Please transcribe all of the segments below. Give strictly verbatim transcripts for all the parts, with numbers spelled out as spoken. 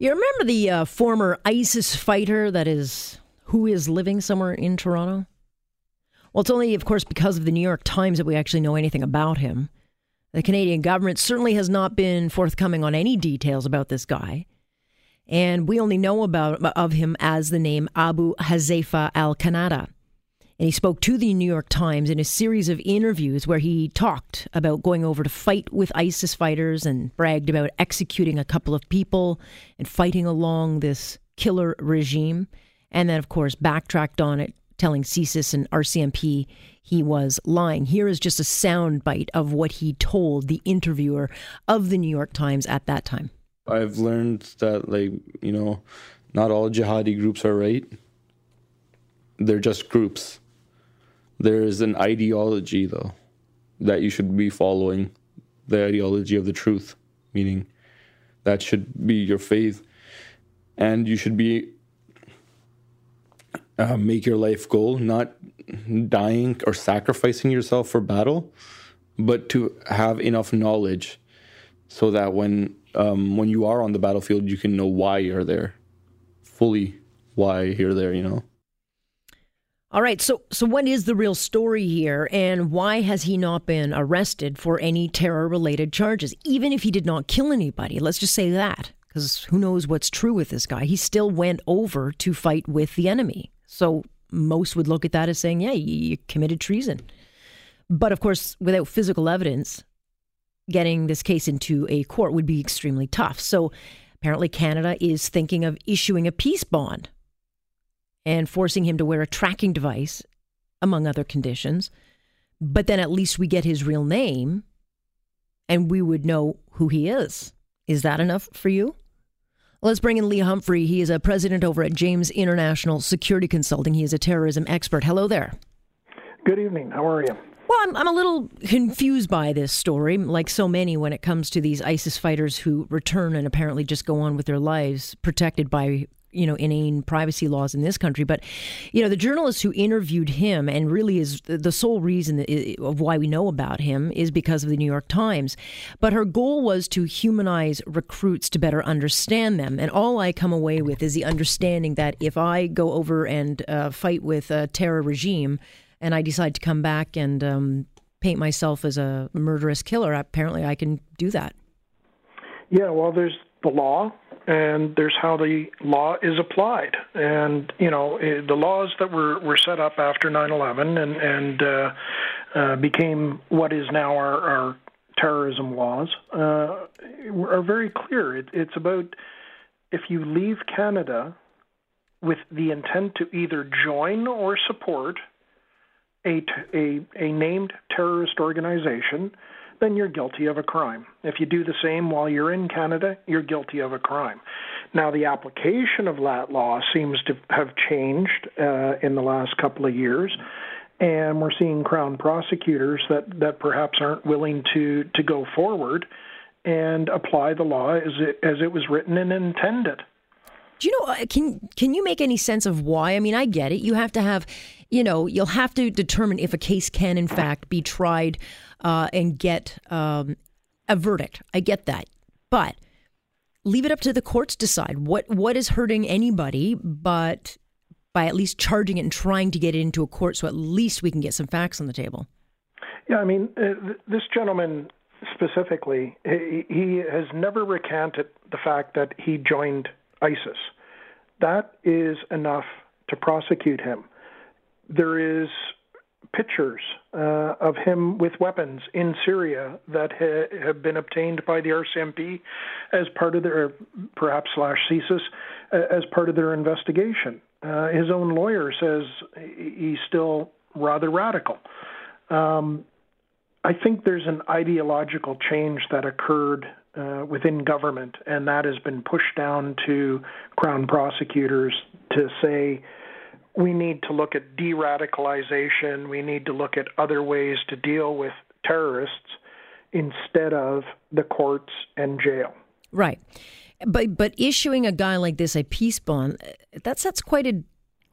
You remember the uh, former ISIS fighter that is, who is living somewhere in Toronto? Well, it's only, of course, because of the New York Times that we actually know anything about him. The Canadian government certainly has not been forthcoming on any details about this guy. And we only know about of him as the name Abu Hazaifa al-Kanada. And he spoke to the New York Times in a series of interviews where he talked about going over to fight with ISIS fighters and bragged about executing a couple of people and fighting along this killer regime. And then, of course, backtracked on it, telling C S I S and R C M P he was lying. Here is just a soundbite of what he told the interviewer of the New York Times at that time. I've learned that, like, you know, not all jihadi groups are right. They're just groups. There is an ideology, though, that you should be following, the ideology of the truth, meaning that should be your faith. And you should be uh, make your life goal, not dying or sacrificing yourself for battle, but to have enough knowledge so that when Um, when you are on the battlefield, you can know why you're there, fully why you're there, you know. All right, so so what is the real story here, and why has he not been arrested for any terror-related charges, even if he did not kill anybody? Let's just say that, because who knows what's true with this guy. He still went over to fight with the enemy. So most would look at that as saying, yeah, you committed treason. But, of course, without physical evidence, getting this case into a court would be extremely tough. So apparently Canada is thinking of issuing a peace bond and forcing him to wear a tracking device, among other conditions. But then at least we get his real name and we would know who he is. Is that enough for you? Let's bring in Lee Humphrey. He is a president over at James International Security Consulting. He is a terrorism expert. Hello there. Good evening. How are you? Well, I'm, I'm a little confused by this story, like so many when it comes to these ISIS fighters who return and apparently just go on with their lives, protected by, you know, inane privacy laws in this country. But, you know, the journalist who interviewed him, and really is the sole reason of why we know about him, is because of the New York Times. But her goal was to humanize recruits to better understand them. And all I come away with is the understanding that if I go over and uh, fight with a terror regime, and I decide to come back and um, paint myself as a murderous killer, apparently I can do that. Yeah, well, there's the law, and there's how the law is applied. And, you know, the laws that were, were set up after nine eleven and, and uh, uh, became what is now our, our terrorism laws uh, are very clear. It, it's about if you leave Canada with the intent to either join or support A, a, a named terrorist organization, then you're guilty of a crime. If you do the same while you're in Canada, you're guilty of a crime. Now, the application of that law seems to have changed uh, in the last couple of years, and we're seeing Crown prosecutors that, that perhaps aren't willing to, to go forward and apply the law as it, as it was written and intended. Do you know, can can you make any sense of why? I mean, I get it. You have to have, you know, you'll have to determine if a case can, in fact, be tried uh, and get um, a verdict. I get that. But leave it up to the courts to decide what, what is hurting anybody, but by at least charging it and trying to get it into a court so at least we can get some facts on the table. Yeah, I mean, uh, th- this gentleman specifically, he, he has never recanted the fact that he joined ISIS. That is enough to prosecute him. There is pictures uh, of him with weapons in Syria that ha- have been obtained by the R C M P as part of their, perhaps slash C S I S, uh, as part of their investigation. Uh, his own lawyer says he's still rather radical. Um, I think there's an ideological change that occurred Uh, within government, and that has been pushed down to Crown prosecutors to say we need to look at de-radicalization, we need to look at other ways to deal with terrorists instead of the courts and jail. Right. But but issuing a guy like this a peace bond, that sets quite a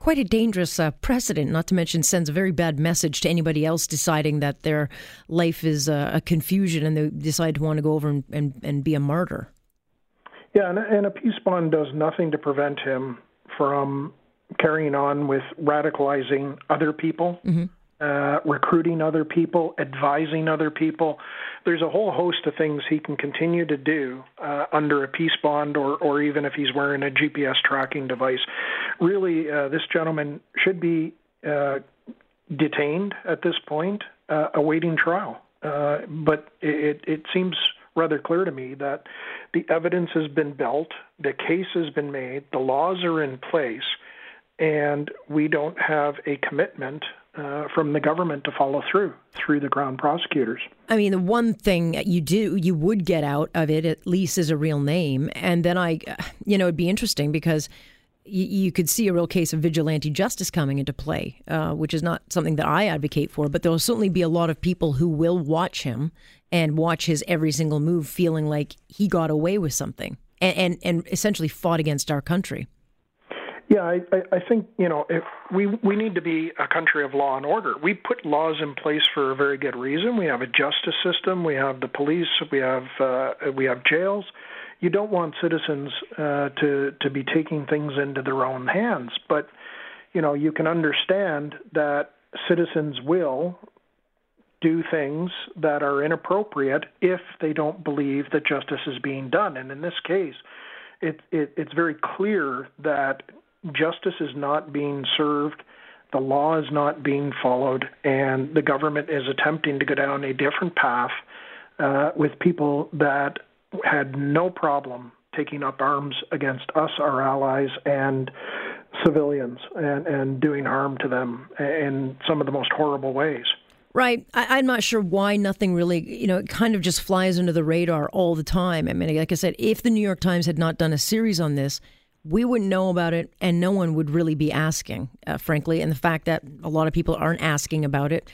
Quite a dangerous uh, precedent, not to mention sends a very bad message to anybody else deciding that their life is uh, a confusion and they decide to want to go over and, and, and be a martyr. Yeah, and, and a peace bond does nothing to prevent him from carrying on with radicalizing other people, mm-hmm. uh, recruiting other people, advising other people. There's a whole host of things he can continue to do uh, under a peace bond, or, or even if he's wearing a G P S tracking device. Really, uh, this gentleman should be uh, detained at this point, uh, awaiting trial. Uh, but it, it seems rather clear to me that the evidence has been built, the case has been made, the laws are in place, and we don't have a commitment uh, from the government to follow through, through the Crown prosecutors. I mean, the one thing you do, you would get out of it, at least, is a real name. And then I, you know, it'd be interesting because you, you could see a real case of vigilante justice coming into play, uh, which is not something that I advocate for. But there will certainly be a lot of people who will watch him and watch his every single move, feeling like he got away with something and, and, and essentially fought against our country. Yeah, I, I think, you know, if we we need to be a country of law and order. We put laws in place for a very good reason. We have a justice system. We have the police. We have uh, we have jails. You don't want citizens uh, to to be taking things into their own hands. But, you know, you can understand that citizens will do things that are inappropriate if they don't believe that justice is being done. And in this case, it, it it's very clear that justice is not being served, the law is not being followed, and the government is attempting to go down a different path uh, with people that had no problem taking up arms against us, our allies, and civilians, and, and doing harm to them in some of the most horrible ways. Right. I, I'm not sure why nothing really, you know, it kind of just flies under the radar all the time. I mean, like I said, if the New York Times had not done a series on this, we wouldn't know about it, and no one would really be asking, uh, frankly. And the fact that a lot of people aren't asking about it,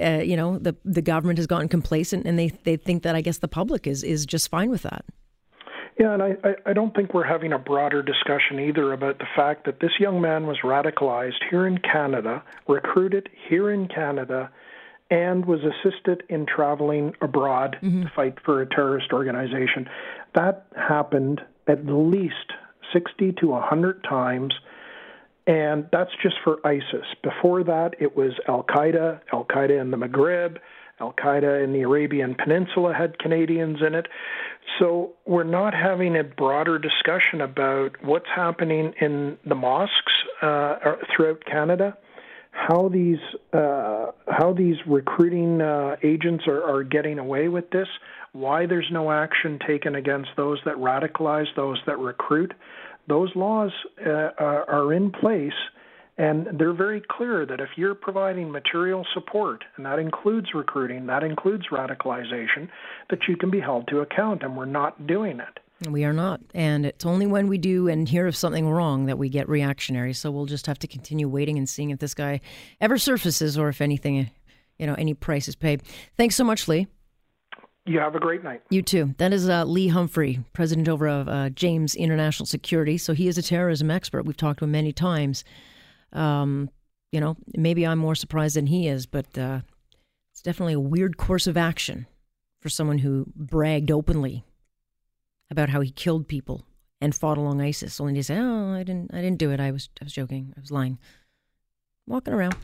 uh, you know, the the government has gotten complacent, and they, they think that, I guess, the public is, is just fine with that. Yeah, and I, I don't think we're having a broader discussion either about the fact that this young man was radicalized here in Canada, recruited here in Canada, and was assisted in traveling abroad mm-hmm. to fight for a terrorist organization. That happened at least sixty to one hundred times, and that's just for ISIS. Before that, it was Al Qaeda, Al Qaeda in the Maghrib, Al Qaeda in the Arabian Peninsula had Canadians in it. So we're not having a broader discussion about what's happening in the mosques uh, throughout Canada, how these uh, how these recruiting uh, agents are, are getting away with this, why there's no action taken against those that radicalize, those that recruit. Those laws uh, are in place, and they're very clear that if you're providing material support, and that includes recruiting, that includes radicalization, that you can be held to account, and we're not doing it. We are not, and it's only when we do and hear of something wrong that we get reactionary. So we'll just have to continue waiting and seeing if this guy ever surfaces, or if anything, you know, any price is paid. Thanks so much, Lee. You have a great night. You too. That is uh, Lee Humphrey, president over of uh, James International Security. So he is a terrorism expert. We've talked to him many times. Um, you know, maybe I'm more surprised than he is, but uh, it's definitely a weird course of action for someone who bragged openly about how he killed people and fought along ISIS, only to say, "Oh, I didn't, I didn't do it. I was, I was joking. I was lying." Walking around.